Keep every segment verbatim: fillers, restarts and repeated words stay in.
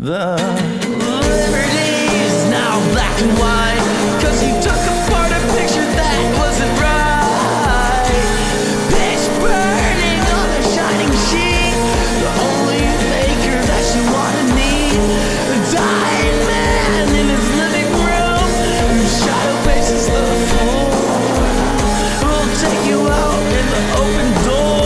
The Liberty's now black and white, 'cause you took apart a picture that wasn't right. Bitch burning on a shining sheet, the only maker that you wanna meet. A dying man in his living room, who shot away since the floor. We'll take you out in the open door.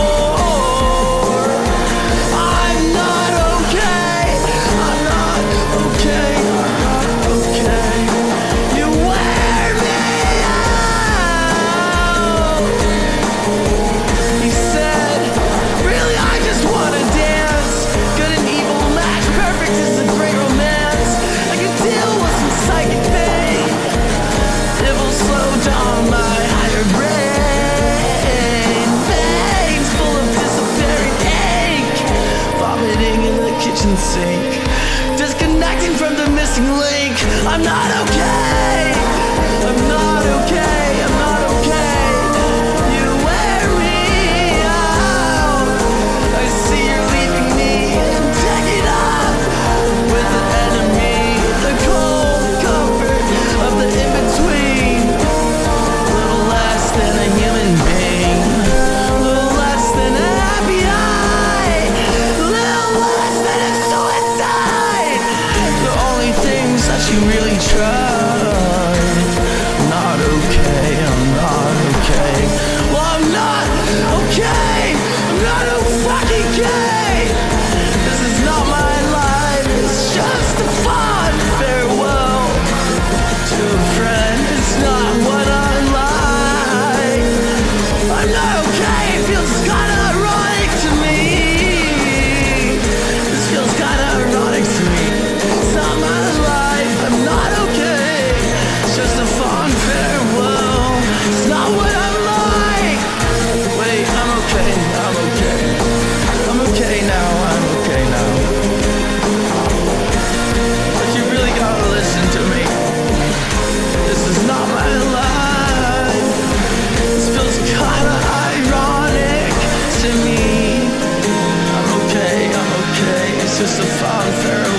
Sink. Disconnecting from the missing link. I'm not okay. I'm not okay. I'm not okay. You wear me out. I see you're leaving me and taking up with the enemy. The cold comfort of the in between. Little less than a human being. Little less than a happy eye. Little less than a that you really tried. I'm not okay, I'm not okay. Well, I'm not okay. I'm not okay. This is not my life. It's just a fond farewell to a friend. It's not what I like. I'm not okay. It feels kinda ironic to me. This feels kinda ironic to me. It's not my life. I'm not okay, it's just a fond farewell. It's not what I'm like. Wait, I'm okay, I'm okay. I'm okay now, I'm okay now. But you really gotta listen to me. This is not my life. This feels kinda ironic to me. I'm okay, I'm okay, it's just a fond farewell.